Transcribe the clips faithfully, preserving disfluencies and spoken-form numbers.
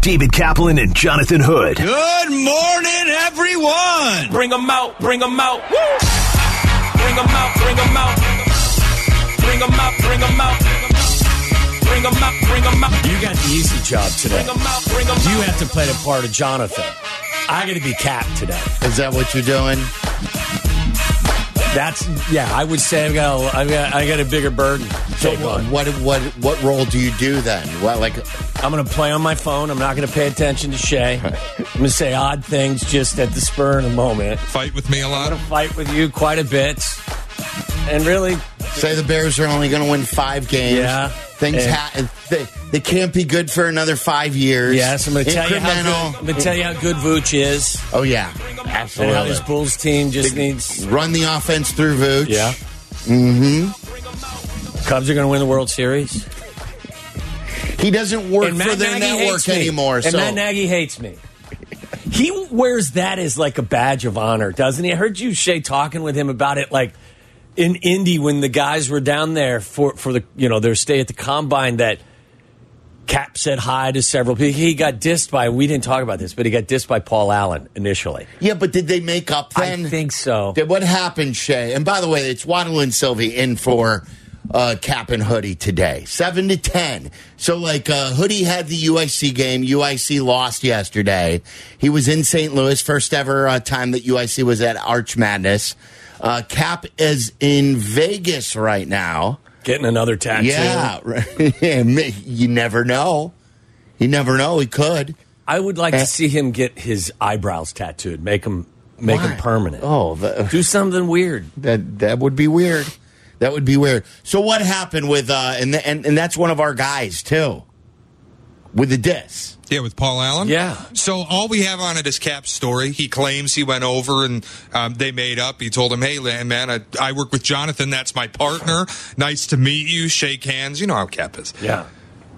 David Kaplan and Jonathan Hood. Good morning, everyone. Bring them out. Bring them out. Woo! Bring 'em out, bring 'em out. Bring 'em out, bring 'em out. Bring 'em out, bring 'em out. You got the easy job today. Bring 'em out, bring 'em out. You have to play the part of Jonathan. I got to be Cap today. Is that what you're doing? That's yeah. I would say I've got I've got I got a bigger burden. So what what what role do you do then? What, like I'm going to play on my phone. I'm not going to pay attention to Shay. I'm going to say odd things just at the spur of the moment. Fight with me a lot. I'm going to fight with you quite a bit. And really, say the Bears are only going to win five games. Yeah, things ha- they, they can't be good for another five years. Yes, I'm going to tell you how good, I'm going to tell you how good Vooch is. Oh yeah. Absolutely. And how this Bulls team just they needs... Run the offense through Vooch. Yeah. Mm-hmm. Cubs are going to win the World Series. He doesn't work for their network anymore. And so. Matt Nagy hates me. He wears that as like a badge of honor, doesn't he? I heard you, Shay, talking with him about it like in Indy when the guys were down there for, for the you know their stay at the Combine that... Cap said hi to several people. He got dissed by, we didn't talk about this, but he got dissed by Paul Allen initially. Yeah, but did they make up then? I think so. Did, what happened, Shay? And by the way, it's Waddle and Sylvie in for uh, Cap and Hoodie today. seven to ten. So, like, uh, Hoodie had the U I C game. U I C lost yesterday. He was in Saint Louis, first ever uh, time that U I C was at Arch Madness. Uh, Cap is in Vegas right now. Getting another tattoo. Yeah, you never know. You never know. He could. I would like and, to see him get his eyebrows tattooed. Make them, make them permanent. Oh, the, do something weird. That that would be weird. That would be weird. So what happened with uh, and and and that's one of our guys too. With the diss. Yeah, with Paul Allen? Yeah. So all we have on it is Cap's story. He claims he went over and um, they made up. He told him, hey, man, I, I work with Jonathan. That's my partner. Nice to meet you. Shake hands. You know how Cap is. Yeah.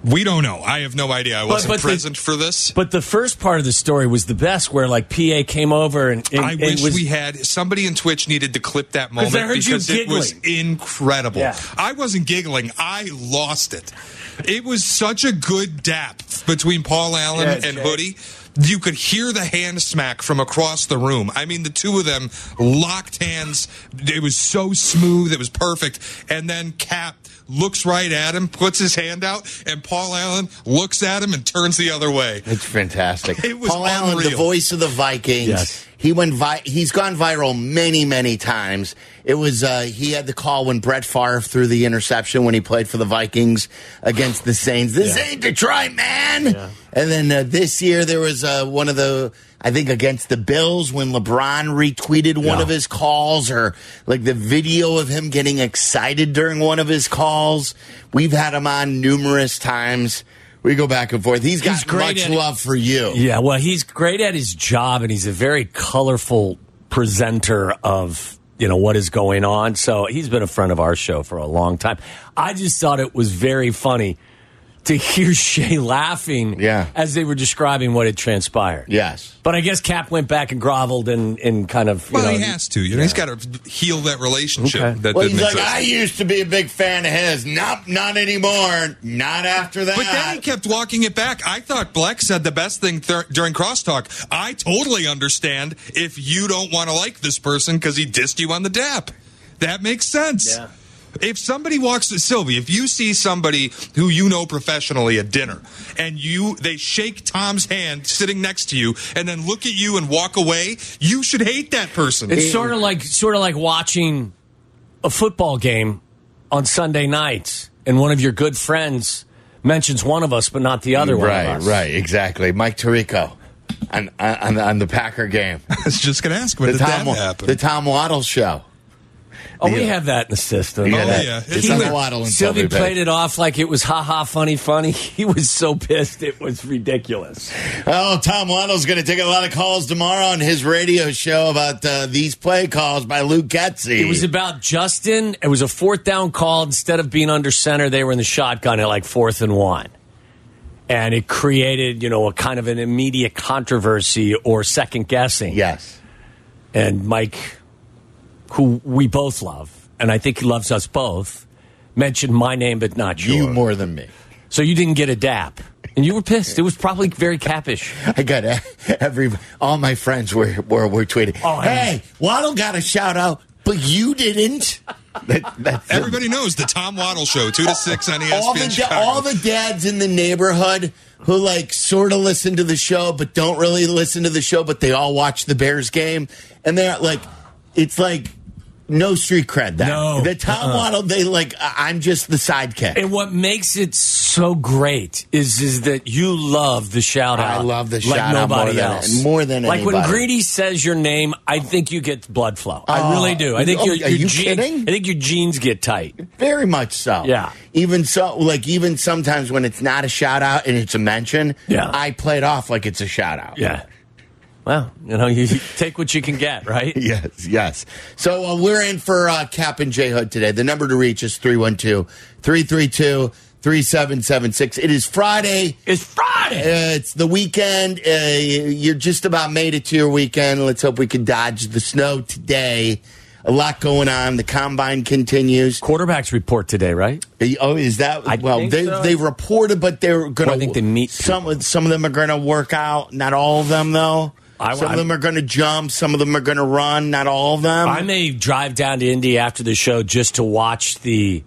We don't know. I have no idea. I wasn't but, but present the, for this. But the first part of the story was the best, where like P A came over and, and I and wish was, we had somebody in Twitch needed to clip that moment I heard because you giggling. It was incredible. Yeah. I wasn't giggling. I lost it. It was such a good dap between Paul Allen yeah, and Jay. Hoodie. You could hear the hand smack from across the room. I mean, the two of them locked hands. It was so smooth. It was perfect. And then Cap looks right at him, puts his hand out, and Paul Allen looks at him and turns the other way. It's fantastic. It was Paul unreal. Allen, the voice of the Vikings. Yes. He went vi- he's gone viral many, many times. It was uh, he had the call when Brett Favre threw the interception when he played for the Vikings against the Saints. This yeah. ain't Detroit, man. Yeah. And then uh, this year there was uh, one of the, I think, against the Bills when LeBron retweeted one yeah. of his calls or like the video of him getting excited during one of his calls. We've had him on numerous times. We go back and forth. He's got he's great much love for you. Yeah, well, he's great at his job, and he's a very colorful presenter of, you know, what is going on. So he's been a friend of our show for a long time. I just thought it was very funny to hear Shay laughing yeah. as they were describing what had transpired. Yes. But I guess Cap went back and groveled and, and kind of... You well, know, he has to. You know, yeah. He's got to heal that relationship. Okay. That well, he's like, exist. I used to be a big fan of his. Nope, not anymore. Not after that. But then he kept walking it back. I thought Bleck said the best thing th- during crosstalk. I totally understand if you don't want to like this person because he dissed you on the dap. That makes sense. Yeah. If somebody walks to Sylvie, if you see somebody who you know professionally at dinner and you they shake Tom's hand sitting next to you and then look at you and walk away, you should hate that person. It's sort of like sort of like watching a football game on Sunday nights and one of your good friends mentions one of us but not the other right, one of us. Right, exactly. Mike Tirico on, on, on the Packer game. I was just going to ask, when the did Tom, that happen? The Tom Waddle show. Oh, we have that in the system. Oh, that. yeah. It's on the Waddle and Sylvie Sylvie played it off like it was ha-ha, funny, funny. He was so pissed. It was ridiculous. Well, Tom Waddle's going to take a lot of calls tomorrow on his radio show about uh, these play calls by Luke Getsy. It was about Justin. It was a fourth down call. Instead of being under center, they were in the shotgun at like fourth and one. And it created, you know, a kind of an immediate controversy or second guessing. Yes. And Mike, who we both love, and I think he loves us both, mentioned my name but not yours. You more than me. So you didn't get a dap. And you were pissed. It was probably very cappish. I got every, all my friends were, were, were tweeting, oh, hey, Waddle got a shout out, but you didn't. That, that's Everybody it. knows the Tom Waddle Show, two to six on E S P N. All the, da- all the dads in the neighborhood who, like, sort of listen to the show, but don't really listen to the show, but they all watch the Bears game. And they're like, it's like no street cred. That. No. The Tom uh-uh. Waddle, they like, I'm just the sidekick. And what makes it so great is is that you love the shout out. I love the shout like out. Like nobody else. More than like anybody. Like when Greedy says your name, I think you get blood flow. Oh. I really do. I think oh, your, your are you jeans, kidding? I think your jeans get tight. Very much so. Yeah. Even so, like even sometimes when it's not a shout out and it's a mention, yeah. I play it off like it's a shout out. Yeah. Well, you know, you take what you can get, right? Yes, yes. So uh, we're in for uh, Cap and J Hood today. The number to reach is three one two, three three two, three seven seven six. It is Friday. It's Friday. Uh, it's the weekend. Uh, you're just about made it to your weekend. Let's hope we can dodge the snow today. A lot going on. The combine continues. Quarterbacks report today, right? Oh, is that? I well, they so. they reported, but they're going to. I think they meet some. People. Some of them are going to work out. Not all of them, though. I, some of them are going to jump. Some of them are going to run. Not all of them. I may drive down to Indy after the show just to watch the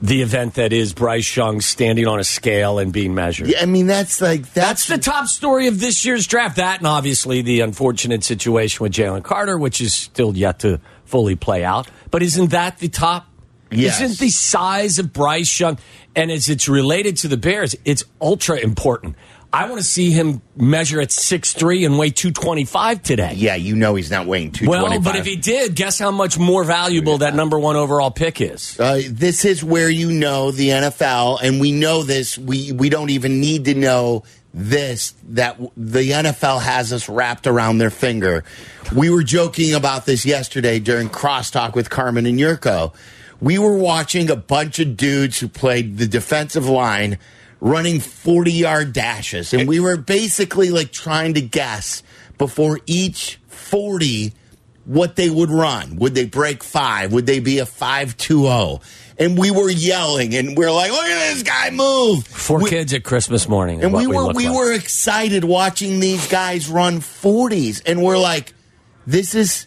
the event that is Bryce Young standing on a scale and being measured. Yeah, I mean, that's like that's, that's the top story of this year's draft. That and obviously the unfortunate situation with Jalen Carter, which is still yet to fully play out. But isn't that the top? Yes. Isn't the size of Bryce Young? And as it's related to the Bears, it's ultra important. I want to see him measure at six three and weigh two twenty-five today. Yeah, you know he's not weighing two twenty-five. Well, but if he did, guess how much more valuable that number one overall pick is. Uh, this is where you know the N F L, and we know this. We, we don't even need to know this, that the N F L has us wrapped around their finger. We were joking about this yesterday during Crosstalk with Carmen and Yurko. We were watching a bunch of dudes who played the defensive line running forty-yard dashes. And we were basically, like, trying to guess before each forty what they would run. Would they break five? Would they be a five two oh? And we were yelling, and we were like, look at this guy move. Four we, kids at Christmas morning. And we were, we, we like. were excited watching these guys run forties. And we're like, this is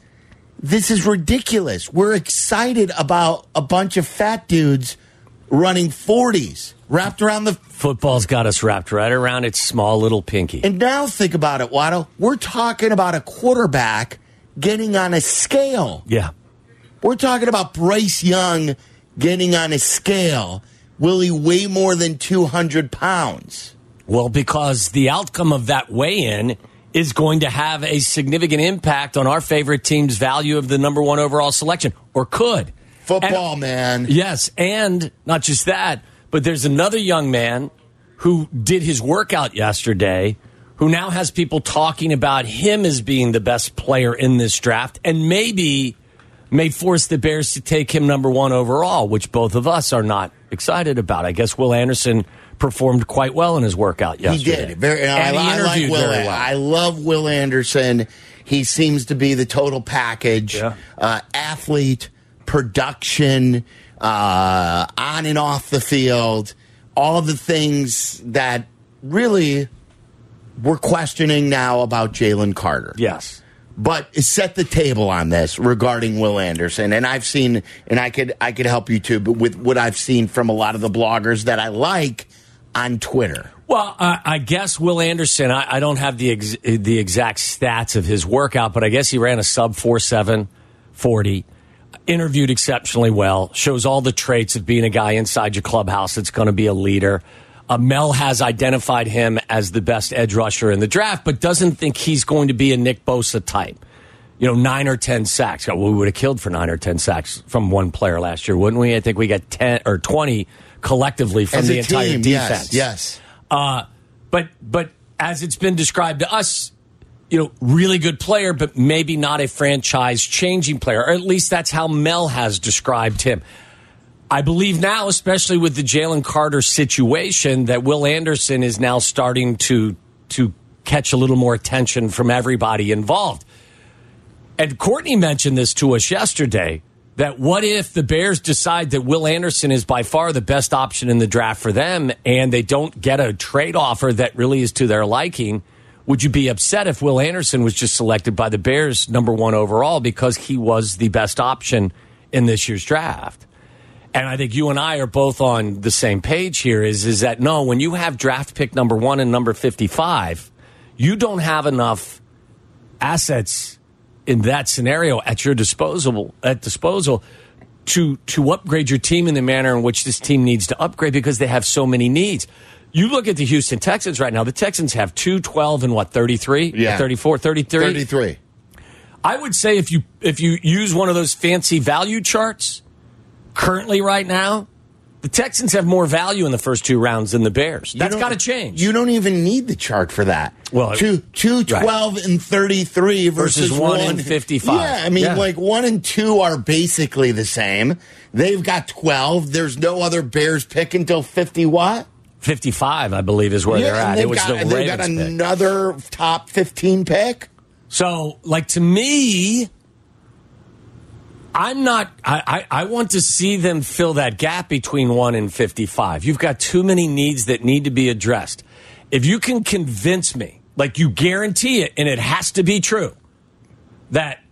this is ridiculous. We're excited about a bunch of fat dudes running forties. Wrapped around the... Football's got us wrapped right around its small little pinky. And now think about it, Waddle. We're talking about a quarterback getting on a scale. Yeah. We're talking about Bryce Young getting on a scale. Will he weigh more than two hundred pounds? Well, because the outcome of that weigh-in is going to have a significant impact on our favorite team's value of the number one overall selection, or could. Football, and, man. Yes, and not just that. But there's another young man who did his workout yesterday who now has people talking about him as being the best player in this draft and maybe may force the Bears to take him number one overall, which both of us are not excited about. I guess Will Anderson performed quite well in his workout yesterday. He did. Very, and and I, he interviewed I like Will very well. I love Will Anderson. He seems to be the total package, yeah. uh, athlete, production, Uh, on and off the field, all the things that really we're questioning now about Jalen Carter. Yes. But set the table on this regarding Will Anderson. And I've seen, and I could I could help you too, but with what I've seen from a lot of the bloggers that I like on Twitter. Well, I, I guess Will Anderson, I, I don't have the ex, the exact stats of his workout, but I guess he ran a sub four seven forty. Interviewed exceptionally well, shows all the traits of being a guy inside your clubhouse that's going to be a leader. Uh, Mel has identified him as the best edge rusher in the draft, but doesn't think he's going to be a Nick Bosa type. you know, nine or ten sacks. Well, we would have killed for nine or ten sacks from one player last year, wouldn't we? I think we got ten or twenty collectively from the entire team, defense. Yes. yes. Uh, but but as it's been described to us, you know, really good player, but maybe not a franchise-changing player, or at least that's how Mel has described him. I believe now, especially with the Jalen Carter situation, that Will Anderson is now starting to to catch a little more attention from everybody involved. And Courtney mentioned this to us yesterday, that what if the Bears decide that Will Anderson is by far the best option in the draft for them and they don't get a trade offer that really is to their liking? Would you be upset if Will Anderson was just selected by the Bears number one overall because he was the best option in this year's draft? And I think you and I are both on the same page here is, is that, no, when you have draft pick number one and number fifty-five, you don't have enough assets in that scenario at your disposal, at disposal to, to upgrade your team in the manner in which this team needs to upgrade because they have so many needs. You look at the Houston Texans right now, the Texans have two, twelve, and what, thirty-three? Yeah. thirty-four, thirty-three? thirty-three. I would say if you if you use one of those fancy value charts, currently right now, the Texans have more value in the first two rounds than the Bears. That's got to change. You don't even need the chart for that. Well, two, two twelve right. and thirty-three versus, versus one, one and fifty-five. Yeah, I mean, yeah. like one and two are basically the same. They've got twelve. There's no other Bears pick until fifty what? fifty-five, I believe, is where yeah, they're at. It was got, the Ravens they've got another pick. Top fifteen pick. So, like, to me, I'm not I, – I, I want to see them fill that gap between one and fifty-five. You've got too many needs that need to be addressed. If you can convince me, like you guarantee it, and it has to be true, that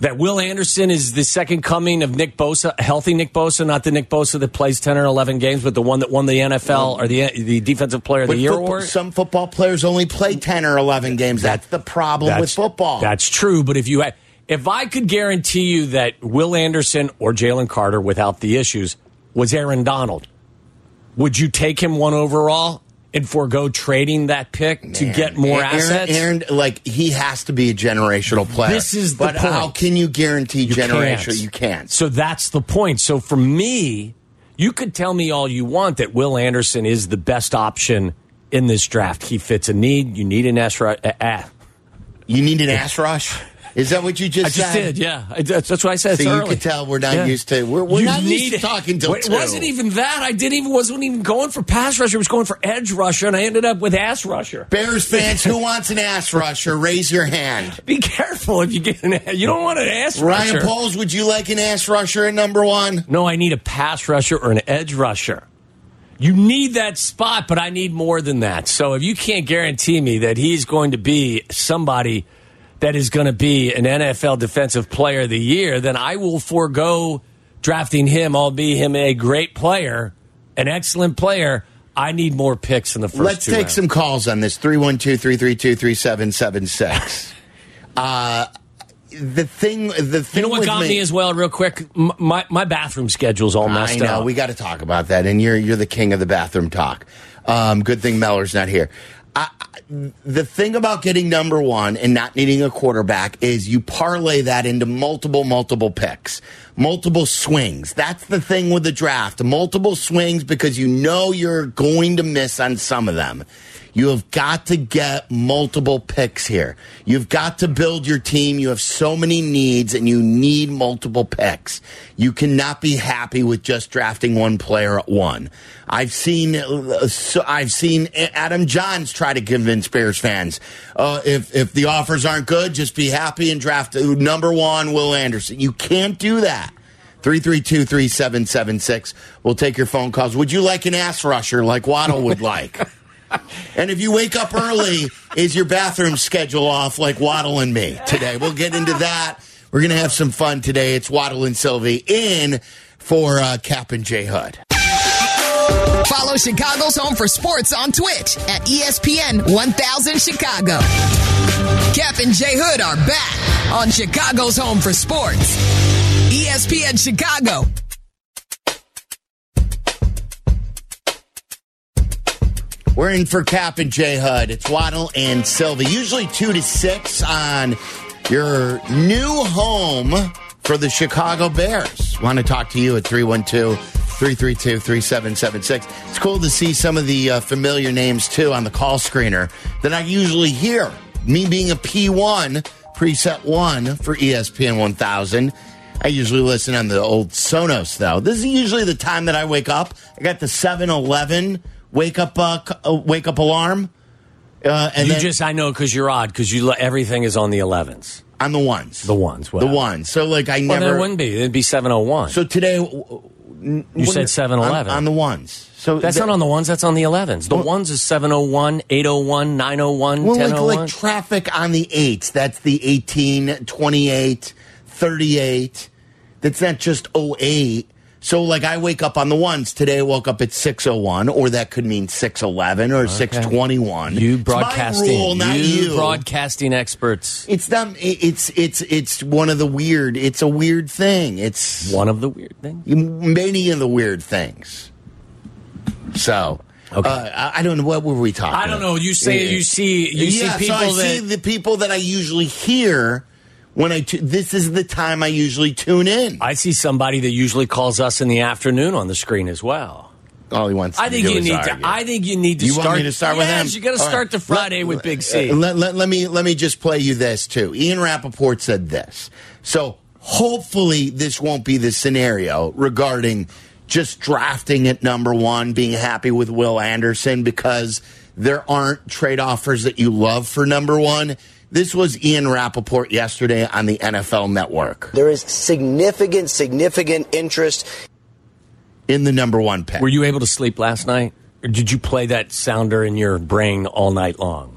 that Will Anderson is the second coming of Nick Bosa, healthy Nick Bosa, not the Nick Bosa that plays ten or eleven games, but the one that won the N F L or the the Defensive Player of the Year award. Some football players only play ten or eleven games. That's the problem that's, with football. That's true, but if you – if I could guarantee you that Will Anderson or Jalen Carter, without the issues, was Aaron Donald, would you take him one overall and forego trading that pick Man. to get more Aaron, assets? Aaron, like, he has to be a generational player. This is the but point. How can you guarantee generational? You can't. So that's the point. So for me, you could tell me all you want that Will Anderson is the best option in this draft. He fits a need. You need an ass rush. Uh, uh. You need an ass rush? Is that what you just said? I just said? did, yeah. I, that's, that's what I said. So you can tell we're not yeah. used to we're, we're not used to talking to. It wasn't even that. I didn't even wasn't even going for pass rusher. I was going for edge rusher, and I ended up with ass rusher. Bears fans, who wants an ass rusher? Raise your hand. Be careful if you get an. You don't want an ass Ryan rusher. Ryan Poles, would you like an ass rusher at number one? No, I need a pass rusher or an edge rusher. You need that spot, but I need more than that. So if you can't guarantee me that he's going to be somebody that is going to be an N F L Defensive Player of the Year, then I will forego drafting him. I'll be him a great player, an excellent player. I need more picks in the first Let's two Let's take rounds. Some calls on this. three one two, three three two, three seven seven six. uh, the thing the thing You know what got me, me as well, real quick? My my bathroom schedule's all messed up. I know. Up. We got to talk about that, and you're, you're the king of the bathroom talk. Um, good thing Meller's not here. I, the thing about getting number one and not needing a quarterback is you parlay that into multiple, multiple picks, multiple swings. That's the thing with the draft, multiple swings, because you know you're going to miss on some of them. You have got to get multiple picks here. You've got to build your team. You have so many needs, and you need multiple picks. You cannot be happy with just drafting one player at one. I've seen I've seen Adam Johns try to convince Bears fans, uh, if, if the offers aren't good, just be happy and draft number one Will Anderson. You can't do that. three three two, three seven seven six. We'll take your phone calls. Would you like an ass rusher like Waddle would like? And if you wake up early, is your bathroom schedule off like Waddle and me today? We'll get into that. We're going to have some fun today. It's Waddle and Sylvie in for uh, Cap and J. Hood. Follow Chicago's Home for Sports on Twitch at E S P N one thousand Chicago. Cap and J. Hood are back on Chicago's Home for Sports. E S P N Chicago. We're in for Cap and J. Hud. It's Waddle and Sylvie. Usually two to six on your new home for the Chicago Bears. Want to talk to you at three one two, three three two, three seven seven six. It's cool to see some of the uh, familiar names, too, on the call screener that I usually hear. Me being a P one, preset one for E S P N one thousand. I usually listen on the old Sonos, though. This is usually the time that I wake up. I got the seven eleven wake up uh, wake up alarm. Uh, and you then, just, I know, because you're odd, because you everything is on the elevens. On the ones. The ones. Whatever. The ones. So, like, I never. Well, then it wouldn't be. It'd be seven oh one. So today. You said seven eleven. On, on the ones. So that's that, not on the ones, that's on the elevens. The well, ones is seven oh one, eight oh one, nine oh one, well, ten oh one. Like, like traffic on the eights. That's the eighteen, twenty-eight, thirty-eight. That's not just oh eight. So, like, I wake up on the ones. Today I woke up at six oh one, or that could mean six eleven or okay. six twenty-one. You broadcasting. It's my rule, not you. You broadcasting experts. It's them. It's it's it's one of the weird. It's a weird thing. It's one of the weird things. Many of the weird things. So, okay. uh, I don't know. What were we talking about? I don't know. You say yeah. you see you yeah, see people so I that... see the people that I usually hear. When I t- this is the time I usually tune in. I see somebody that usually calls us in the afternoon on the screen as well. All he wants. I to think do you is need argue. to. I think you need to. You start, want me to start yes, with him? You got to start right. the Friday let, with Big C. Let, let, let me let me just play you this too. Ian Rapoport said this. So hopefully this won't be the scenario regarding just drafting at number one, being happy with Will Anderson because there aren't trade offers that you love for number one. This was Ian Rapoport yesterday on the N F L Network. There is significant, significant interest in the number one pick. Were you able to sleep last night? Or did you play that sounder in your brain all night long?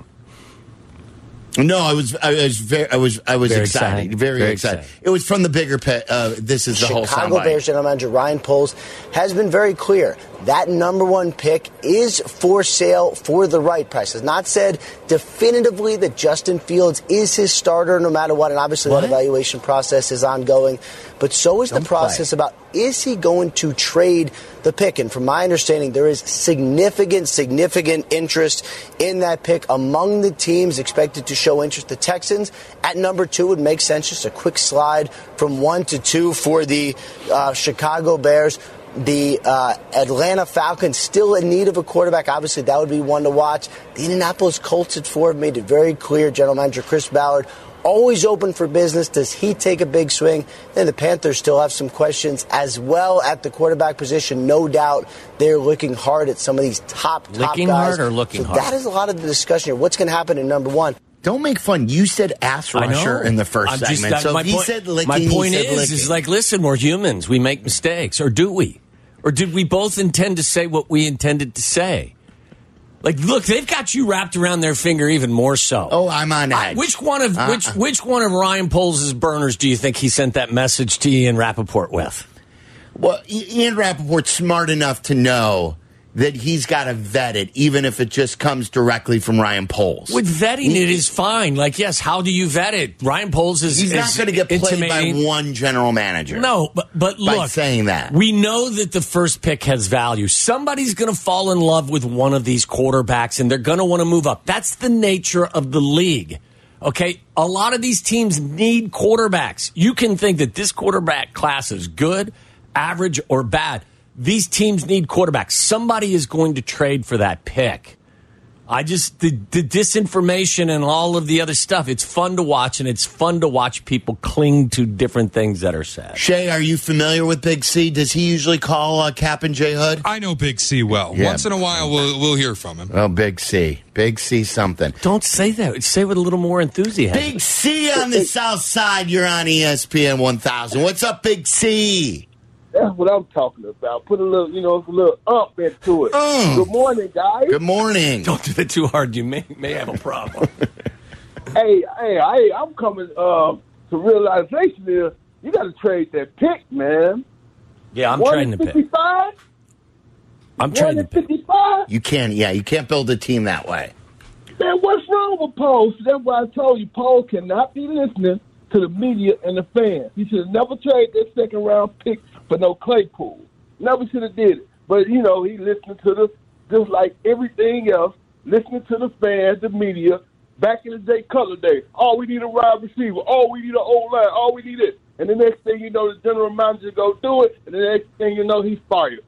No, I was, I was, very, I was, I was very excited, excited. very, very excited. excited. It was from the bigger pit. Uh, this is the Chicago whole Chicago Bears general manager Ryan Poles has been very clear that number one pick is for sale for the right price. Has not said definitively that Justin Fields is his starter, no matter what. And obviously what? that evaluation process is ongoing, but so is Don't the process play. about is he going to trade the pick? And from my understanding, there is significant, significant interest in that pick among the teams expected to show interest. The Texans at number two would make sense. Just a quick slide from one to two for the uh, Chicago Bears. The uh, Atlanta Falcons still in need of a quarterback. Obviously, that would be one to watch. The Indianapolis Colts at four made it very clear. General Manager Chris Ballard always open for business. Does he take a big swing? Then the Panthers still have some questions as well at the quarterback position. No doubt they're looking hard at some of these top, top licking guys. Looking hard or looking so hard? That is a lot of the discussion here. What's going to happen in number one? Don't make fun. You said ass rusher in the first I'm segment. Just, so my if he point, said licking, my point he said is, licking. is like, listen, we're humans. We make mistakes. Or do we? Or did we both intend to say what we intended to say? Like, look, they've got you wrapped around their finger even more so. Oh, I'm on edge. Uh, which one of uh, which which one of Ryan Poles' burners do you think he sent that message to Ian Rapoport with? Well, Ian Rapoport's smart enough to know that he's got to vet it, even if it just comes directly from Ryan Poles. With vetting, he, it is fine. Like, yes, how do you vet it? Ryan Poles is He's is not going to get played by one general manager. No, but, but look. By saying that. We know that the first pick has value. Somebody's going to fall in love with one of these quarterbacks, and they're going to want to move up. That's the nature of the league. Okay? A lot of these teams need quarterbacks. You can think that this quarterback class is good, average, or bad. These teams need quarterbacks. Somebody is going to trade for that pick. I just, the, the disinformation and all of the other stuff, it's fun to watch, and it's fun to watch people cling to different things that are said. Shay, are you familiar with Big C? Does he usually call uh, Cap and Jay Hood? I know Big C well. Yeah. Once in a while, we'll, we'll hear from him. Oh, Big C. Big C something. Don't say that. Say it with a little more enthusiasm. Big C on the South Side. You're on E S P N one thousand. What's up, Big C? That's what I'm talking about. Put a little, you know, a little up into it. Mm. Good morning, guys. Good morning. Don't do that too hard. You may may have a problem. hey, hey, I, I'm coming uh, to realization is you got to trade that pick, man. Yeah, I'm trading the pick. I'm trading the pick. You can't, yeah, you can't build a team that way. Man, what's wrong with Paul? That's why I told you, Paul cannot be listening to the media and the fans. He should have never traded that second round pick for no Claypool. Never should have did it. But, you know, he listened to the, just like everything else, listening to the fans, the media, Back in the Jay Cutler day, oh, we need a wide receiver. Oh, we need an old line. Oh, we need it. And the next thing you know, the general manager go do it, and the next thing you know, he's fired.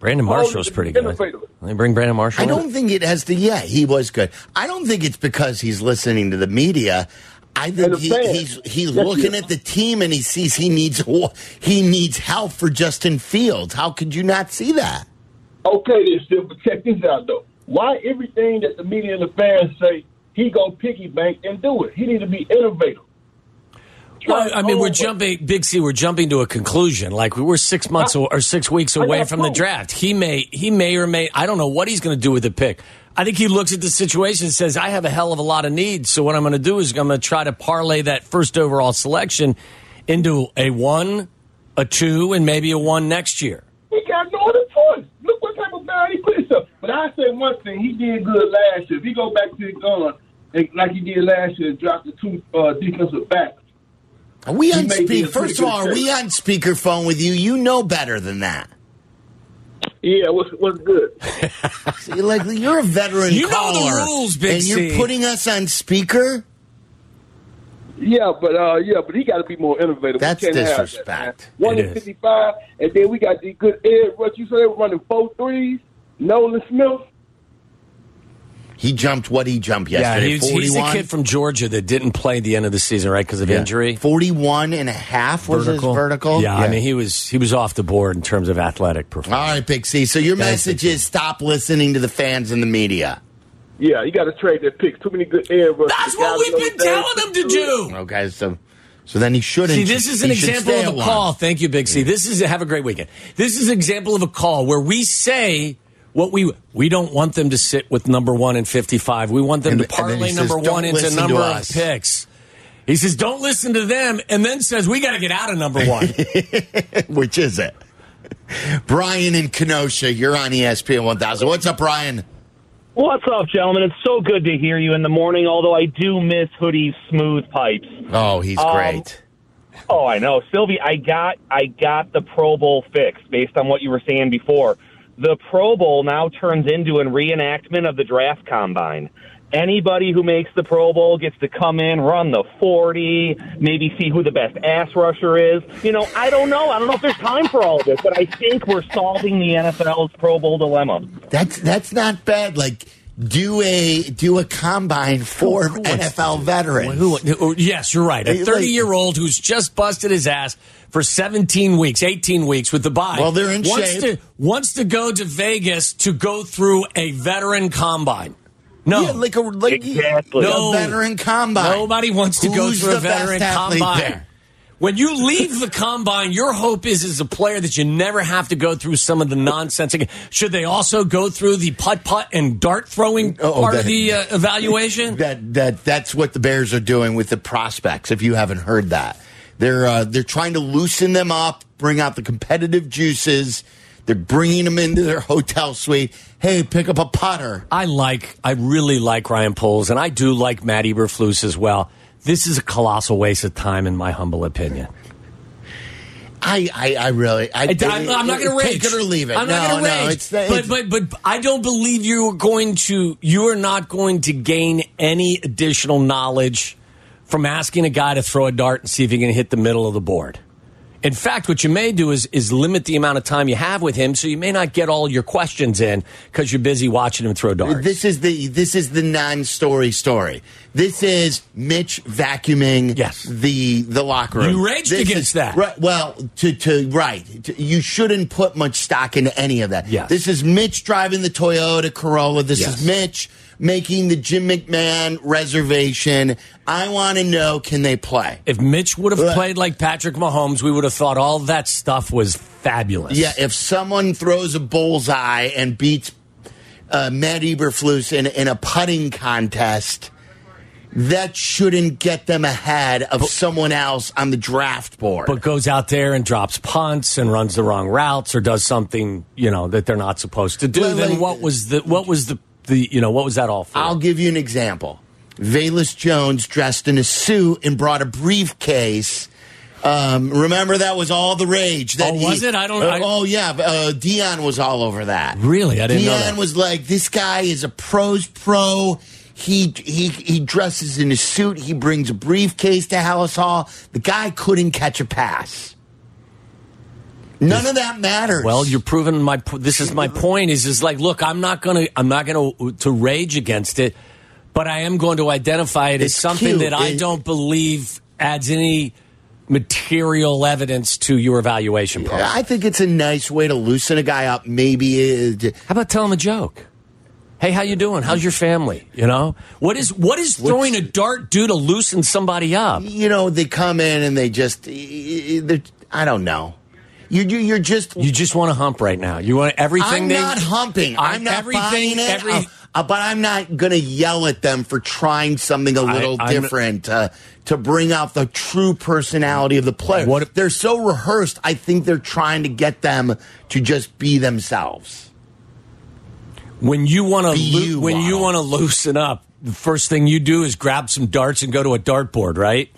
Brandon Marshall's pretty good. They bring Brandon Marshall. I don't think it has to. Yeah, he was good. I don't think it's because he's listening to the media. I think he, he's he's yes, looking he at the team and he sees he needs he needs help for Justin Fields. How could you not see that? Okay, then, still, but check this out though. Why everything that the media and the fans say he go piggy bank and do it? He needs to be innovative. Well, I mean, we're jumping, Big C, we're jumping to a conclusion. Like, we were six months or six weeks away from the draft. He may, he may or may, I don't know what he's going to do with the pick. I think he looks at the situation and says, I have a hell of a lot of needs. So what I'm going to do is I'm going to try to parlay that first overall selection into a one, a two, and maybe a one next year. He got no other choice. Look what type of guy he put himself. But I say one thing, he did good last year. If he go back to the gun, like he did last year, dropped the two uh, defensive backs. Are we on speaker? First of all, are we on speakerphone with you? You know better than that. Yeah, what's, what's good? See, like, you're a veteran you caller. You know the rules, Big C. And you're putting us on speaker? Yeah, but uh, yeah, but he got to be more innovative. That's disrespect. one fifty-five, and then we got the good Ed. What you say? Running four threes, Nolan Smith. He jumped what he jumped yesterday. Yeah, he's, he's a kid from Georgia that didn't play at the end of the season, right, because of yeah. injury. forty-one and a half was vertical. his vertical. Yeah, yeah, I mean, he was he was off the board in terms of athletic performance. All right, Big C, so your That's message is stop listening to the fans and the media. Yeah, you got to trade that pick. Too many good air rushers. That's what we've been telling them to do. Okay, so... So then he shouldn't. See, this is an example of a call. Thank you, Big C. Yeah. This is a, have a great weekend. This is an example of a call where we say... What we we don't want them to sit with number one and fifty-five. We want them and, to parlay number says, one into number of picks. He says, "Don't listen to them," and then says, "We got to get out of number one." Which is it? Brian in Kenosha, you're on E S P N one thousand. What's up, Brian? What's up, gentlemen? It's so good to hear you in the morning. Although I do miss Hoodie's smooth pipes. Oh, he's um, great. Oh, I know, Sylvie. I got I got the Pro Bowl fix based on what you were saying before. The Pro Bowl now turns into a reenactment of the draft combine. Anybody who makes the Pro Bowl gets to come in, run the forty, maybe see who the best ass rusher is. You know, I don't know. I don't know if there's time for all of this, but I think we're solving the N F L's Pro Bowl dilemma. That's that's not bad. Like, do a do a combine for who, who N F L veterans. Who, who, who, yes, you're right. A thirty-year-old who's just busted his ass for seventeen weeks, eighteen weeks with the bye. Well, they're in wants shape. To, wants to go to Vegas to go through a veteran combine. No. Yeah, like a, like exactly. no, a veteran combine. Nobody wants to Who's go through a veteran combine. There? When you leave the combine, your hope is as a player that you never have to go through some of the nonsense again. Should they also go through the putt-putt and dart-throwing oh, part that, of the uh, evaluation? That that That's what the Bears are doing with the prospects, if you haven't heard that. They're uh, they're trying to loosen them up, bring out the competitive juices. They're bringing them into their hotel suite. Hey, pick up a putter. I like, I really like Ryan Poles, and I do like Matt Eberflus as well. This is a colossal waste of time, in my humble opinion. I, I, I really, I, I, I'm, I'm not going to rage. Take it or leave it. I'm no, not going to no, rage. It's, it's, but, but, but I don't believe you are going to. You are not going to gain any additional knowledge from asking a guy to throw a dart and see if he can hit the middle of the board. In fact, what you may do is is limit the amount of time you have with him, so you may not get all your questions in because you're busy watching him throw darts. This is the this is the non-story story. This is Mitch vacuuming yes. the the locker room. You raged this against is, that. Right, well, to to right, to, you shouldn't put much stock into any of that. Yes. This is Mitch driving the Toyota Corolla. This yes. is Mitch making the Jim McMahon reservation. I want to know, can they play? If Mitch would have played like Patrick Mahomes, we would have thought all that stuff was fabulous. Yeah, if someone throws a bullseye and beats uh, Matt Eberflus in, in a putting contest, that shouldn't get them ahead of but, someone else on the draft board. But goes out there and drops punts and runs the wrong routes or does something, you know, that they're not supposed to do. Well, then like, what was the what was the The you know what was that all for? I'll give you an example. Velus Jones dressed in a suit and brought a briefcase. Um, remember that was all the rage. That oh, was he, it? I don't. Uh, I, oh yeah, uh, Dion was all over that. Really, I didn't Dion know. Dion was like, this guy is a pro's pro. He he he dresses in a suit. He brings a briefcase to Hallis Hall. The guy couldn't catch a pass. None of that matters. Well, you're proving my. This is my point. Is is like, look, I'm not gonna I'm not gonna to rage against it, but I am going to identify it it's as something cute. that I it, don't believe adds any material evidence to your evaluation process. I think it's a nice way to loosen a guy up. Maybe it, how about tell him a joke? Hey, how you doing? How's your family? You know, what is what is throwing What's, a dart do to loosen somebody up? You know, they come in and they just, I don't know. You, you you're just you just want to hump right now. You want everything. I'm they, not humping. I'm, I'm not everything. Buying it. Every, uh, uh, but I'm not going to yell at them for trying something a little I, different uh, to bring out the true personality of the player. What if, they're so rehearsed. I think they're trying to get them to just be themselves. When you want to lo- when you want to loosen up, the first thing you do is grab some darts and go to a dartboard, right?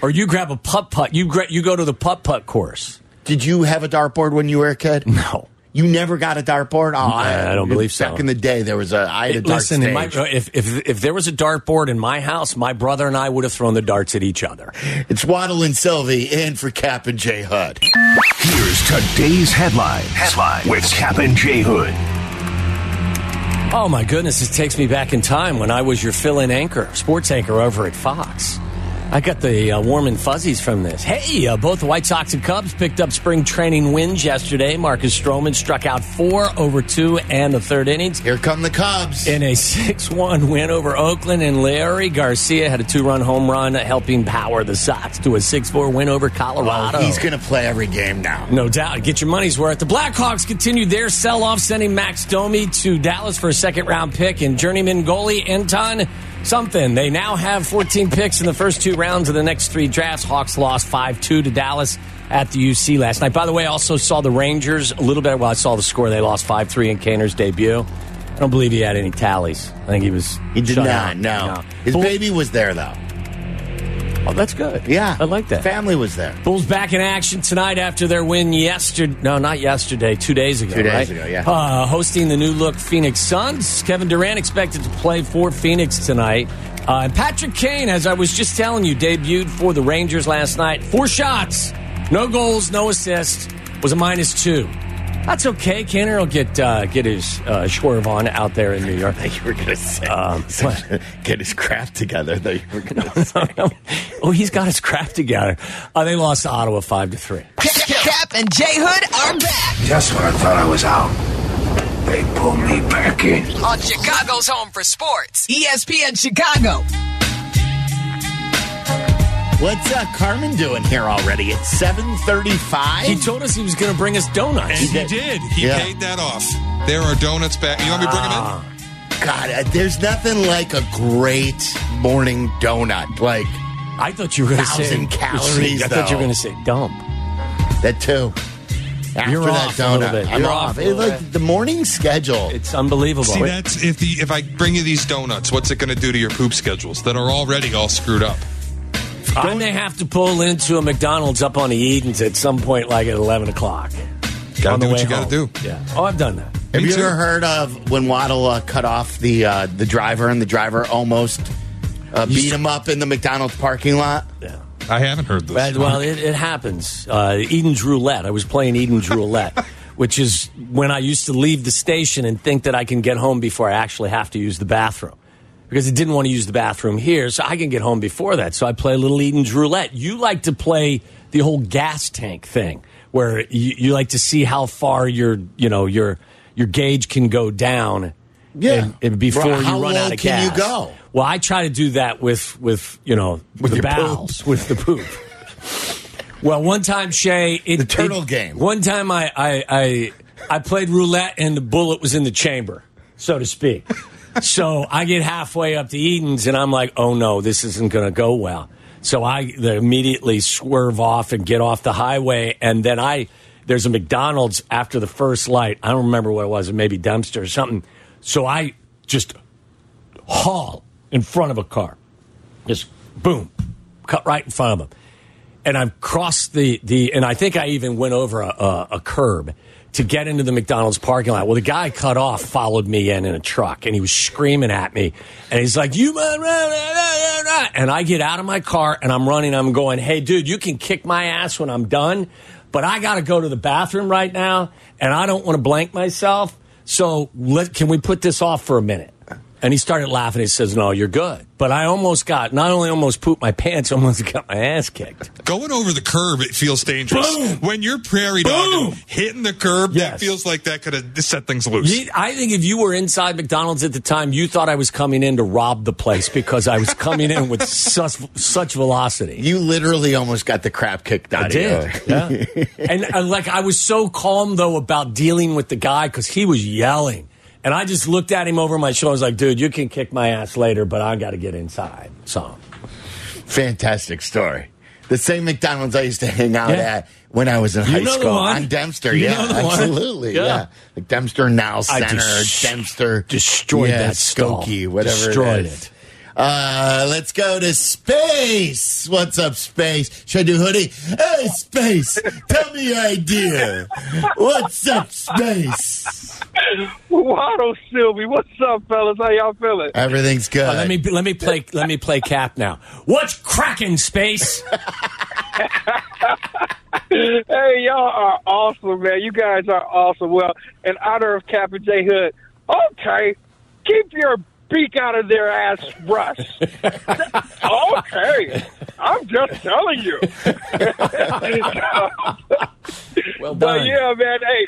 Or you grab a putt putt. You gra- you go to the putt putt course. Did you have a dartboard when you were a kid? No. You never got a dartboard? Oh, I, I don't believe so. Back in the day, there was a, I had a dart stage. Listen, my, if, if, if there was a dartboard in my house, my brother and I would have thrown the darts at each other. It's Waddle and Sylvie in for Cap and J. Hood. Here's today's headline, headline with Cap and J. Hood. Oh, my goodness. This takes me back in time when I was your fill-in anchor, sports anchor over at Fox. I got the uh, warm and fuzzies from this. Hey, uh, both the White Sox and Cubs picked up spring training wins yesterday. Marcus Stroman struck out four over two and the third innings. Here come the Cubs. In a six one win over Oakland, and Larry Garcia had a two-run home run helping power the Sox to a six four win over Colorado. Oh, he's going to play every game now. No doubt. Get your money's worth. The Blackhawks continued their sell-off, sending Max Domi to Dallas for a second-round pick, and journeyman goalie Anton Something. They now have fourteen picks in the first two rounds of the next three drafts. Hawks lost five two to Dallas at the U C last night. By the way, I also saw the Rangers a little better. Well, I saw the score. They lost five three in Kaner's debut. I don't believe he had any tallies. I think he was He did not, out. no. no. His Bulls, baby was there, though. Oh, that's good. Yeah. I like that. Family was there. Bulls back in action tonight after their win yesterday. No, not yesterday. Two days ago, Two days right? ago, yeah. Uh, hosting the new-look Phoenix Suns. Kevin Durant expected to play for Phoenix tonight. Uh, and Patrick Kane, as I was just telling you, debuted for the Rangers last night. Four shots. No goals, no assists. Was a minus two. That's okay. Kanter will get uh, get his uh, swerve on out there in New York. I thought you were going to say um, get his crap together. Though you were going to no, say, no, no. Oh, he's got his crap together. Uh, they lost to Ottawa five to three. Cap and J Hood are back. Just when I thought I was out, they pulled me back in. On Chicago's home for sports, E S P N Chicago. What's uh, Carmen doing here already at seven thirty-five? He told us he was going to bring us donuts. And he did. He, did. he yeah. paid that off. There are donuts back. You want me to bring uh, them in? God, uh, there's nothing like a great morning donut. Like, I thought you were going to say thousand calories. I though. thought you were going to say dump. That too. After You're that off donut, a bit. I'm You're off. off. It's like the morning schedule. It's unbelievable. See, that's if the if I bring you these donuts, what's it going to do to your poop schedules that are already all screwed up? I may have to pull into a McDonald's up on the Edens at some point, like at eleven o'clock. Gotta do what you gotta do. Yeah. Oh, I've done that. Have you ever heard of when Waddle uh, cut off the uh, the driver and the driver almost uh, beat him up in the McDonald's parking lot? Yeah. I haven't heard this. Well, it, it happens. Uh, Eden's Roulette. I was playing Eden's Roulette, which is when I used to leave the station and think that I can get home before I actually have to use the bathroom. Because I didn't want to use the bathroom here, so I can get home before that. So I play a little Eden's Roulette. You like to play the whole gas tank thing, where you, you like to see how far your, you know, your your gauge can go down. Yeah, and, and before well, you run out of gas. How low can you go? Well, I try to do that with with you know with the bowels, poop. with the poop. Well, one time Shay, it, the turtle it, game. One time I I, I I played roulette and the bullet was in the chamber, so to speak. So I get halfway up to Eden's, and I'm like, oh, no, this isn't going to go well. So I immediately swerve off and get off the highway, and then I there's a McDonald's after the first light. I don't remember what it was, maybe Dempster or something. So I just haul in front of a car. Just boom, cut right in front of them. and I've crossed the, the and I think I even went over a, a, a curb to get into the McDonald's parking lot. Well, the guy cut off, followed me in in a truck, and he was screaming at me. And he's like, you run, run, run, run. And I get out of my car, and I'm running. I'm going, hey, dude, you can kick my ass when I'm done, but I got to go to the bathroom right now, and I don't want to blank myself. So let, can we put this off for a minute? And he started laughing. He says, no, you're good. But I almost got, not only almost pooped my pants, almost got my ass kicked. Going over the curb, it feels dangerous. Boom. When you're prairie dogging, hitting the curb, yes. That feels like that could have set things loose. I think if you were inside McDonald's at the time, you thought I was coming in to rob the place because I was coming in with such, such velocity. You literally almost got the crap kicked out I of did. You. I did, yeah. And uh, like, I was so calm, though, about dealing with the guy because he was yelling. And I just looked at him over my shoulder. I was like, dude, you can kick my ass later, but I got to get inside. So, fantastic story. The same McDonald's I used to hang out yeah. at when I was in you high school. On Dempster, you yeah. Absolutely, yeah. yeah. Like Dempster Now Center, dis- Dempster. Destroyed yeah, that Skokie, stall. Whatever destroyed it is. It. Uh, let's go to space. What's up, space? Should I do hoodie? Hey, space, tell me your idea. What's up, space? Waddle, Sylvie, what's up, fellas? How y'all feeling? Everything's good. Uh, let me let me play let me play cap now. What's cracking, space? Hey, y'all are awesome, man. You guys are awesome. Well, in honor of Captain J Hood, okay, keep your beak out of their ass, Russ. Okay. I'm just telling you. Well done. But yeah, man, hey,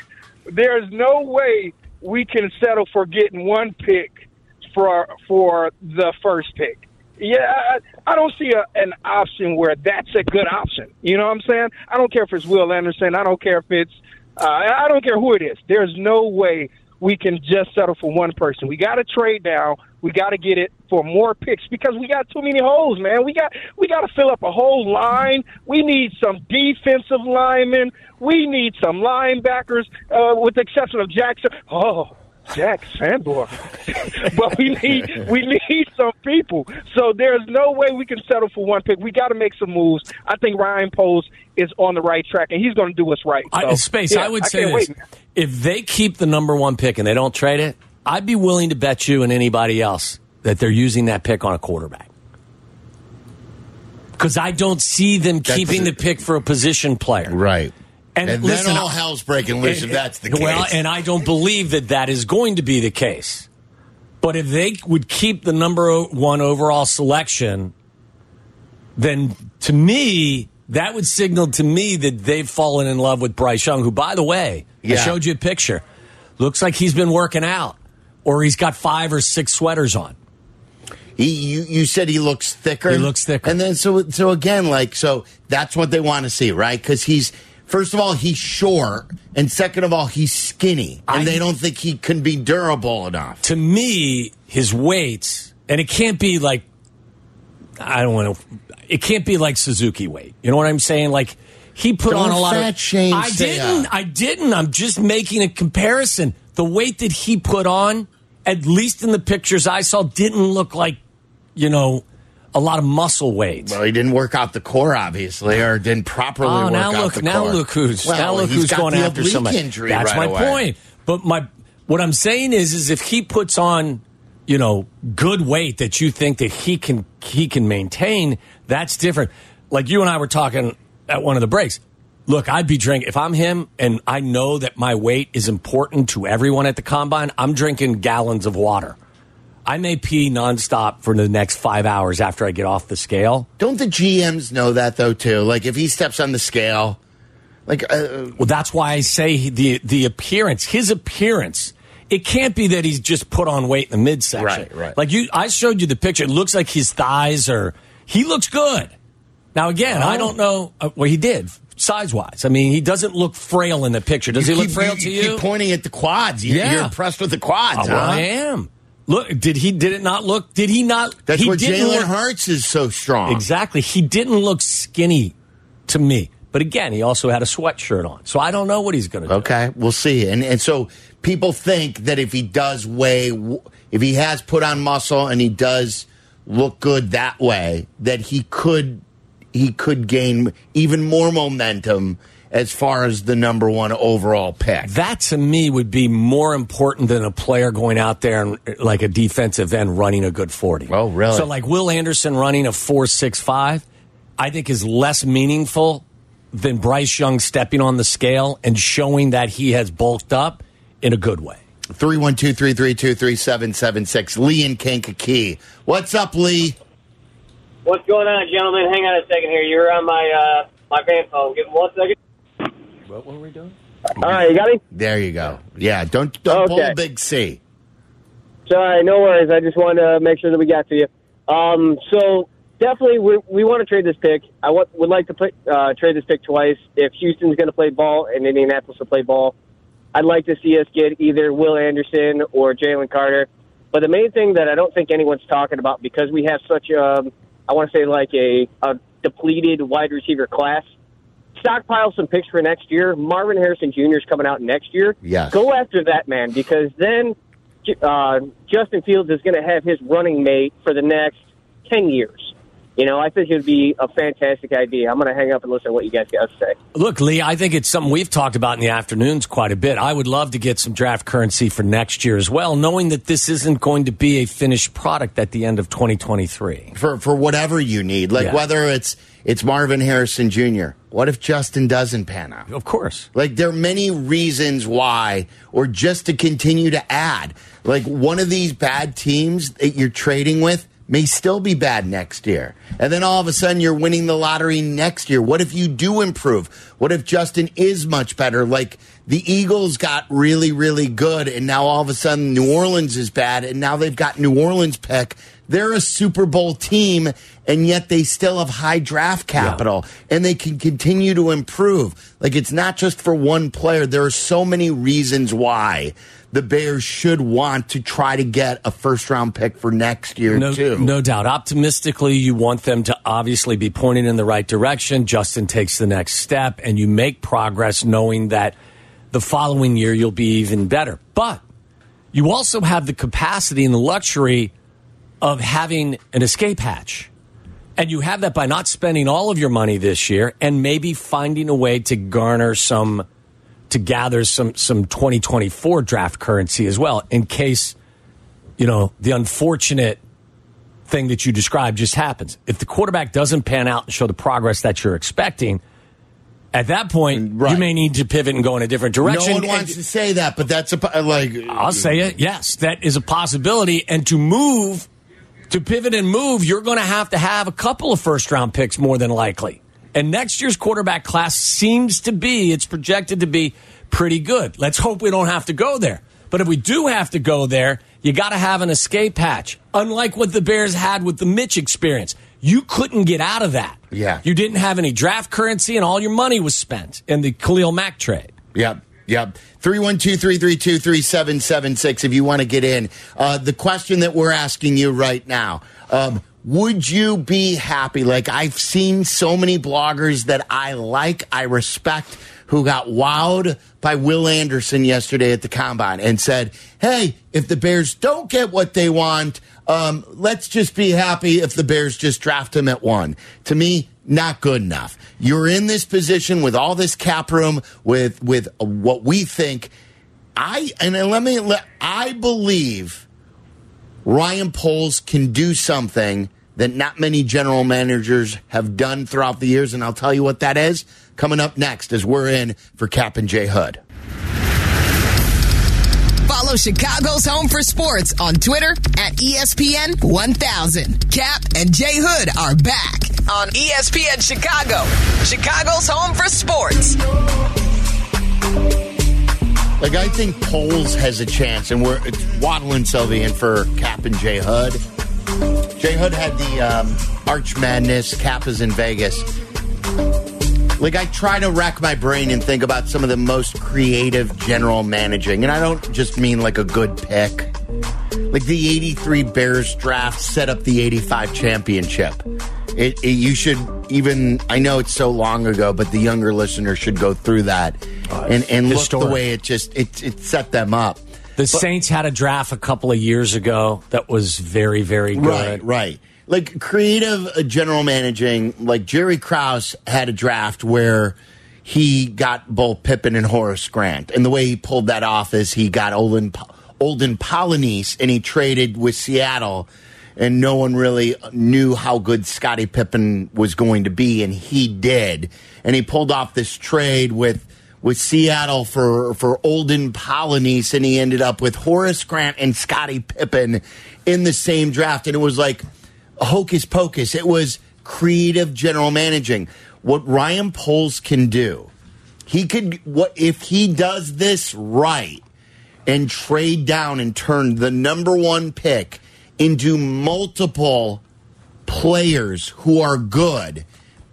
there's no way we can settle for getting one pick for for the first pick. Yeah, I, I don't see a, an option where that's a good option. You know what I'm saying? I don't care if it's Will Anderson. I don't care if it's uh, – I don't care who it is. There's no way we can just settle for one person. We got to trade down. We got to get it for more picks because we got too many holes, man. We got we got to fill up a whole line. We need some defensive linemen. We need some linebackers, uh, with the exception of Jackson. Oh, Jack Sandor. But we need we need some people. So there's no way we can settle for one pick. We got to make some moves. I think Ryan Poles is on the right track, and he's going to do what's right. So, I, space, yeah, I would I say this. Wait. If they keep the number one pick and they don't trade it, I'd be willing to bet you and anybody else that they're using that pick on a quarterback. Because I don't see them that's keeping it. The pick for a position player. Right. And, and listen, then all hell's breaking loose if that's the case. Well, and I don't believe that that is going to be the case. But if they would keep the number one overall selection, then to me, that would signal to me that they've fallen in love with Bryce Young, who, by the way, yeah. I showed you a picture. Looks like he's been working out, or he's got five or six sweaters on. He, you, you said he looks thicker? He looks thicker. And then, so, so again, like, so that's what they want to see, right? Because he's... First of all, he's short, and second of all, he's skinny, and I, they don't think he can be durable enough. To me, his weight, and it can't be like, I don't want to, it can't be like Suzuki weight. You know what I'm saying? Like, he put don't on a lot fat of. Shame I didn't, up. I didn't. I'm just making a comparison. The weight that he put on, at least in the pictures I saw, didn't look like, you know, a lot of muscle weight. Well, he didn't work out the core, obviously, or didn't properly oh, work now out look, the now core. Look who's, well, now look who's going after somebody. Injury That's right my away. Point. But my what I'm saying is, is if he puts on, you know, good weight that you think that he can he can maintain, that's different. Like you and I were talking at one of the breaks. Look, I'd be drinking. If I'm him and I know that my weight is important to everyone at the combine, I'm drinking gallons of water. I may pee nonstop for the next five hours after I get off the scale. Don't the G Ms know that, though, too? Like, if he steps on the scale, like... Uh, well, that's why I say he, the the appearance, his appearance, it can't be that he's just put on weight in the midsection. Right, right. Like, you, I showed you the picture. It looks like his thighs are... He looks good. Now, again, oh. I don't know... Uh, well, he did, size-wise. I mean, he doesn't look frail in the picture. Does you he keep, look frail you, to you? You keep pointing at the quads. You, yeah. You're impressed with the quads, oh, huh? I am. Look, did he, did it not look, did he not? That's where Jalen Hurts is so strong. Exactly. He didn't look skinny to me. But again, he also had a sweatshirt on. So I don't know what he's going to do. Okay, we'll see. And and so people think that if he does weigh, if he has put on muscle and he does look good that way, that he could he could gain even more momentum as far as the number one overall pick. That, to me, would be more important than a player going out there and, like a defensive end, running a good forty. Oh, really? So, like, Will Anderson running a four six five, I think is less meaningful than Bryce Young stepping on the scale and showing that he has bulked up in a good way. three one two, three three two, three seven seven six. Lee in Kankakee. What's up, Lee? What's going on, gentlemen? Hang on a second here. You're on my uh, my band phone. Give me one second. What were we doing? All right, you got me? There you go. Yeah, don't, don't okay. pull the big C. Sorry, no worries. I just wanted to make sure that we got to you. Um, so, definitely, we, we want to trade this pick. I w- would like to play, uh, trade this pick twice. If Houston's going to play ball and Indianapolis will play ball, I'd like to see us get either Will Anderson or Jalen Carter. But the main thing that I don't think anyone's talking about, because we have such a, I want to say like a, a depleted wide receiver class, stockpile some picks for next year. Marvin Harrison Junior is coming out next year. Yes. Go after that man, because then uh, Justin Fields is going to have his running mate for the next ten years. You know, I think it would be a fantastic idea. I'm going to hang up and listen to what you guys got to say. Look, Lee, I think it's something we've talked about in the afternoons quite a bit. I would love to get some draft currency for next year as well, knowing that this isn't going to be a finished product at the end of twenty twenty-three. For for whatever you need, like yeah. whether it's it's Marvin Harrison Junior What if Justin doesn't pan out? Of course. Like, there are many reasons why, or just to continue to add. Like, one of these bad teams that you're trading with may still be bad next year. And then all of a sudden you're winning the lottery next year. What if you do improve? What if Justin is much better? Like, the Eagles got really, really good, and now all of a sudden New Orleans is bad, and now they've got New Orleans pick. They're a Super Bowl team, and yet they still have high draft capital, yeah. and they can continue to improve. Like, it's not just for one player. There are so many reasons why the Bears should want to try to get a first-round pick for next year, no, too. No doubt. Optimistically, you want them to obviously be pointing in the right direction. Justin takes the next step, and you make progress knowing that the following year you'll be even better. But you also have the capacity and the luxury of having an escape hatch. And you have that by not spending all of your money this year and maybe finding a way to garner some, to gather some, some twenty twenty-four draft currency as well, in case, you know, the unfortunate thing that you described just happens. If the quarterback doesn't pan out and show the progress that you're expecting, at that point, right. you may need to pivot and go in a different direction. No one wants and, to say that, but that's a, like... I'll say it, yes. That is a possibility. And to move, to pivot and move, you're going to have to have a couple of first-round picks more than likely. And next year's quarterback class seems to be, it's projected to be pretty good. Let's hope we don't have to go there. But if we do have to go there, you got to have an escape hatch. Unlike what the Bears had with the Mitch experience. You couldn't get out of that. Yeah. You didn't have any draft currency, and all your money was spent in the Khalil Mack trade. Yep, yep. three one two, three three two, three seven seven six if you want to get in. Uh, the question that we're asking you right now, um, would you be happy? Like, I've seen so many bloggers that I like, I respect, who got wowed by Will Anderson yesterday at the Combine and said, hey, if the Bears don't get what they want, um, let's just be happy if the Bears just draft him at one. To me, not good enough. You're in this position with all this cap room, with with what we think. I and let me let, I believe Ryan Poles can do something that not many general managers have done throughout the years, and I'll tell you what that is coming up next as we're in for Cap and Jay Hood. Follow Chicago's Home for Sports on Twitter at E S P N one thousand. Cap and Jay Hood are back on E S P N Chicago, Chicago's Home for Sports. Like, I think Poles has a chance, and we're it's Waddle and Sylvie in for Cap and Jay Hood. Jay Hood had the um, Arch Madness. Cap is in Vegas. Like, I try to rack my brain and think about some of the most creative general managing. And I don't just mean like a good pick. Like, the eighty-three Bears draft set up the eighty-five championship. It, it, you should even, I know it's so long ago, but the younger listener should go through that uh, and, and look the way it just, it, it set them up. The but, Saints had a draft a couple of years ago that was very, very good. Right, right. like creative uh, general managing, like Jerry Krause had a draft where he got both Pippen and Horace Grant. And the way he pulled that off is he got Olden, Olden Polynice, and he traded with Seattle. And no one really knew how good Scottie Pippen was going to be, and he did. And he pulled off this trade with with Seattle for, for Olden Polynice, and he ended up with Horace Grant and Scottie Pippen in the same draft. And it was like hocus pocus. It was creative general managing. What Ryan Poles can do, he could, what if he does this right and trade down and turn the number one pick into multiple players who are good,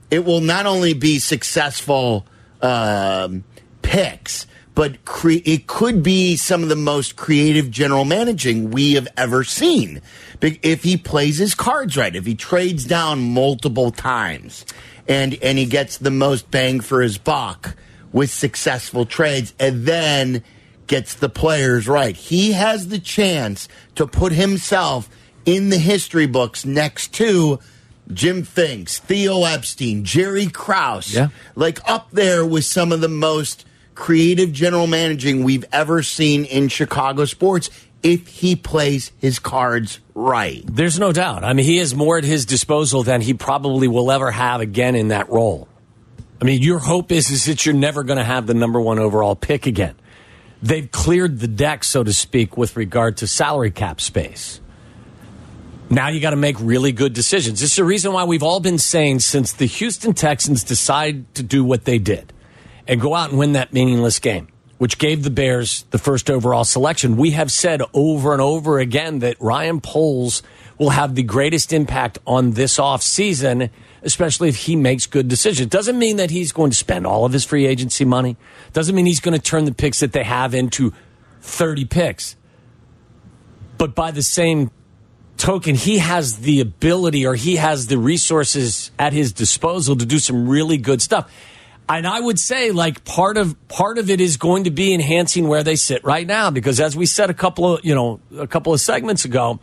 it will not only be successful um, picks, but cre- it could be some of the most creative general managing we have ever seen. If he plays his cards right, if he trades down multiple times, and, and he gets the most bang for his buck with successful trades, and then gets the players right. He has the chance to put himself in the history books next to Jim Finks, Theo Epstein, Jerry Krause, yeah. like up there with some of the most creative general managing we've ever seen in Chicago sports if he plays his cards right. There's no doubt. I mean, he has more at his disposal than he probably will ever have again in that role. I mean, your hope is, is that you're never going to have the number one overall pick again. They've cleared the deck, so to speak, with regard to salary cap space. Now you got to make really good decisions. This is the reason why we've all been saying since the Houston Texans decided to do what they did and go out and win that meaningless game, which gave the Bears the first overall selection. We have said over and over again that Ryan Poles will have the greatest impact on this offseason, especially if he makes good decisions. Doesn't mean that he's going to spend all of his free agency money. Doesn't mean he's going to turn the picks that they have into thirty picks. But by the same token, he has the ability, or he has the resources at his disposal to do some really good stuff. And I would say, like, part of part of it is going to be enhancing where they sit right now, because as we said a couple of, you know, a couple of segments ago,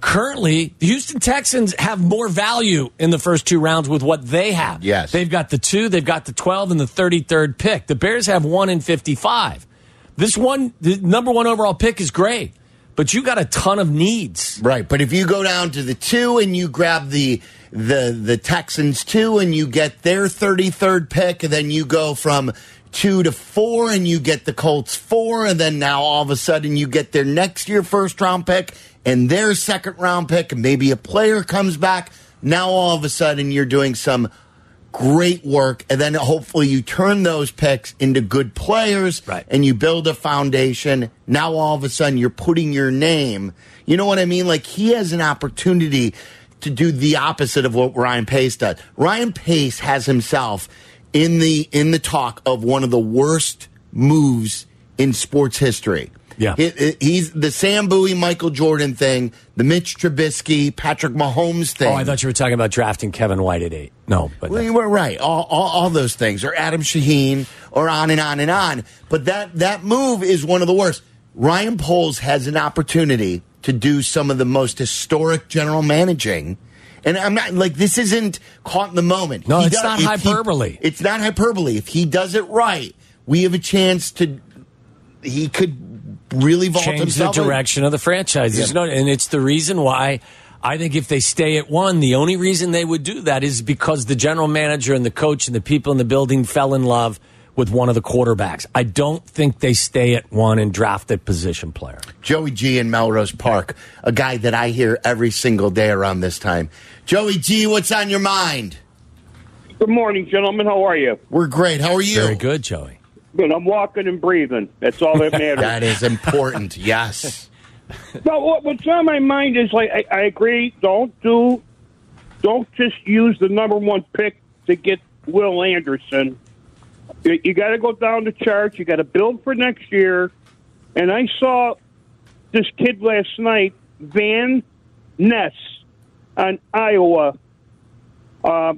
currently, the Houston Texans have more value in the first two rounds with what they have. Yes. They've got the two, they've got the twelve, and the thirty-third pick. The Bears have one and fifty-five. This one, the number one overall pick is great, but you got a ton of needs. Right, but if you go down to the two and you grab the the the Texans two and you get their thirty-third pick, and then you go from two to four and you get the Colts four, and then now all of a sudden you get their next year first round pick and their second round pick, and maybe a player comes back. Now all of a sudden you're doing some great work, and then hopefully you turn those picks into good players, right, and you build a foundation. Now all of a sudden you're putting your name, you know what I mean? Like, he has an opportunity to do the opposite of what Ryan Pace does. Ryan Pace has himself in the in the talk of one of the worst moves in sports history. Yeah, he, he's the Sam Bowie, Michael Jordan thing, the Mitch Trubisky, Patrick Mahomes thing. Oh, I thought you were talking about drafting Kevin White at eight. No, but well, you were right. All, all all those things, or Adam Shaheen, or on and on and on. But that that move is one of the worst. Ryan Poles has an opportunity to do some of the most historic general managing. And I'm not, like, this isn't caught in the moment. No, he it's does, not hyperbole. He, it's not hyperbole. If he does it right, we have a chance to, he could really vault Change himself. Change the direction in. of the franchise. Yeah. No, and it's the reason why I think if they stay at one, the only reason they would do that is because the general manager and the coach and the people in the building fell in love with one of the quarterbacks. I don't think they stay at one and draft a position player. Joey G in Melrose Park, a guy that I hear every single day around this time. Joey G, what's on your mind? Good morning, gentlemen. How are you? We're great. How are you? Very good, Joey. Good. I'm walking and breathing. That's all that matters. That is important, yes. But what's on my mind is, like, I, I agree, don't do, don't just use the number one pick to get Will Anderson. You got to go down the charts. You got to build for next year. And I saw this kid last night, Van Ness, on Iowa. Uh,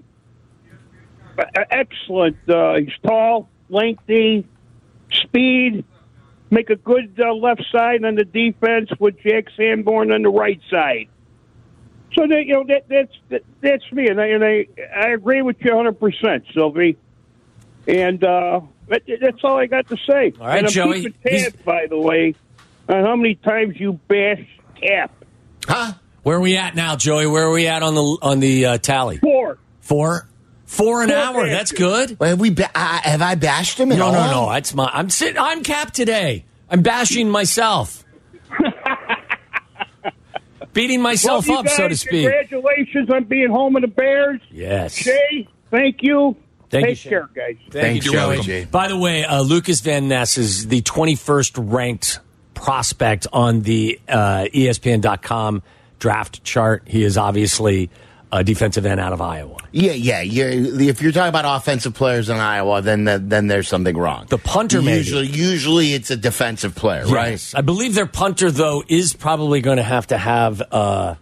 excellent. Uh, he's tall, lengthy, speed. Make a good uh, left side on the defense with Jack Sanborn on the right side. So that, you know, that, that's that, that's me, and I and I, I agree with you one hundred percent, Sylvie. And uh, that, that's all I got to say. All right, and I'm Joey. Keeping tab, by the way, on how many times you bashed Cap? Huh? Where are we at now, Joey? Where are we at on the on the uh, tally? Four. Four. Four an Four hour. Bashes. That's good. Well, have we ba- uh, have I bashed him? At no, all? no, no. That's my. I'm sitting. I'm Cap today. I'm bashing myself. Beating myself well, up, guys, so to speak. Congratulations on being home of the Bears. Yes. Shay, thank you. Thank Take you, care, guys. Thank, thank you, Joey. Joey. By the way, uh, Lucas Van Ness is the twenty-first ranked prospect on the uh, E S P N dot com draft chart. He is obviously a defensive end out of Iowa. Yeah, yeah. You're, if you're talking about offensive players in Iowa, then the, then there's something wrong. The punter, usually, maybe. Usually it's a defensive player, yes. Right? I believe their punter, though, is probably going to have to have uh,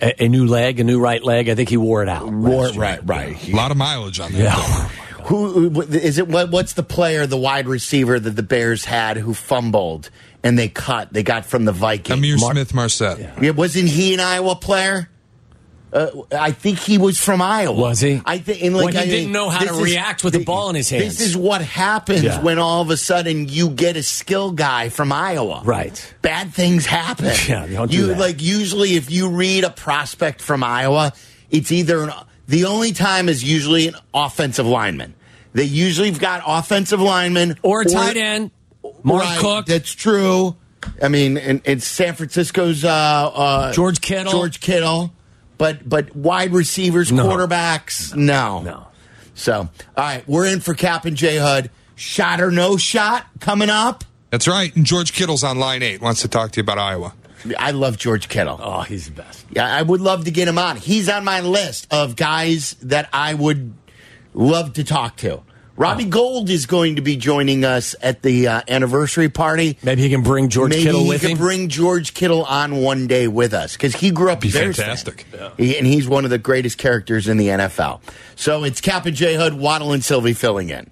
a, a new leg, a new right leg. I think he wore it out. Wore it, right, right. A lot of mileage on that. Yeah. Oh, who is it? What, what's the player, the wide receiver that the Bears had who fumbled and they cut? They got from the Vikings. Amir Mar- Smith Marset. Yeah. Yeah, wasn't he an Iowa player? Uh, I think he was from Iowa. Was he? I think. Like, when he I didn't know how to is, react with the ball in his hands. This is what happens yeah. when all of a sudden you get a skill guy from Iowa. Right. Bad things happen. Yeah, don't you, do that. Like usually, if you read a prospect from Iowa, it's either an, the only time is usually an offensive lineman. They usually have got offensive linemen or a tight or, end. Mark right, Cook. That's true. I mean, and, and San Francisco's uh, uh, George Kittle. George Kittle. But but wide receivers, no. quarterbacks, no. No. So, all right, we're in for Cap and J. Hud. Shot or no shot coming up. That's right. And George Kittle's on line eight. Wants to talk to you about Iowa. I love George Kittle. Oh, he's the best. Yeah, I would love to get him on. He's on my list of guys that I would love to talk to. Robbie oh. Gold is going to be joining us at the uh, anniversary party. Maybe he can bring George Maybe Kittle with him. Maybe he can bring George Kittle on one day with us because he grew up That'd be Bears fantastic, yeah. he, and he's one of the greatest characters in the N F L. So it's Cap and J. Hud, Waddle and Sylvie filling in.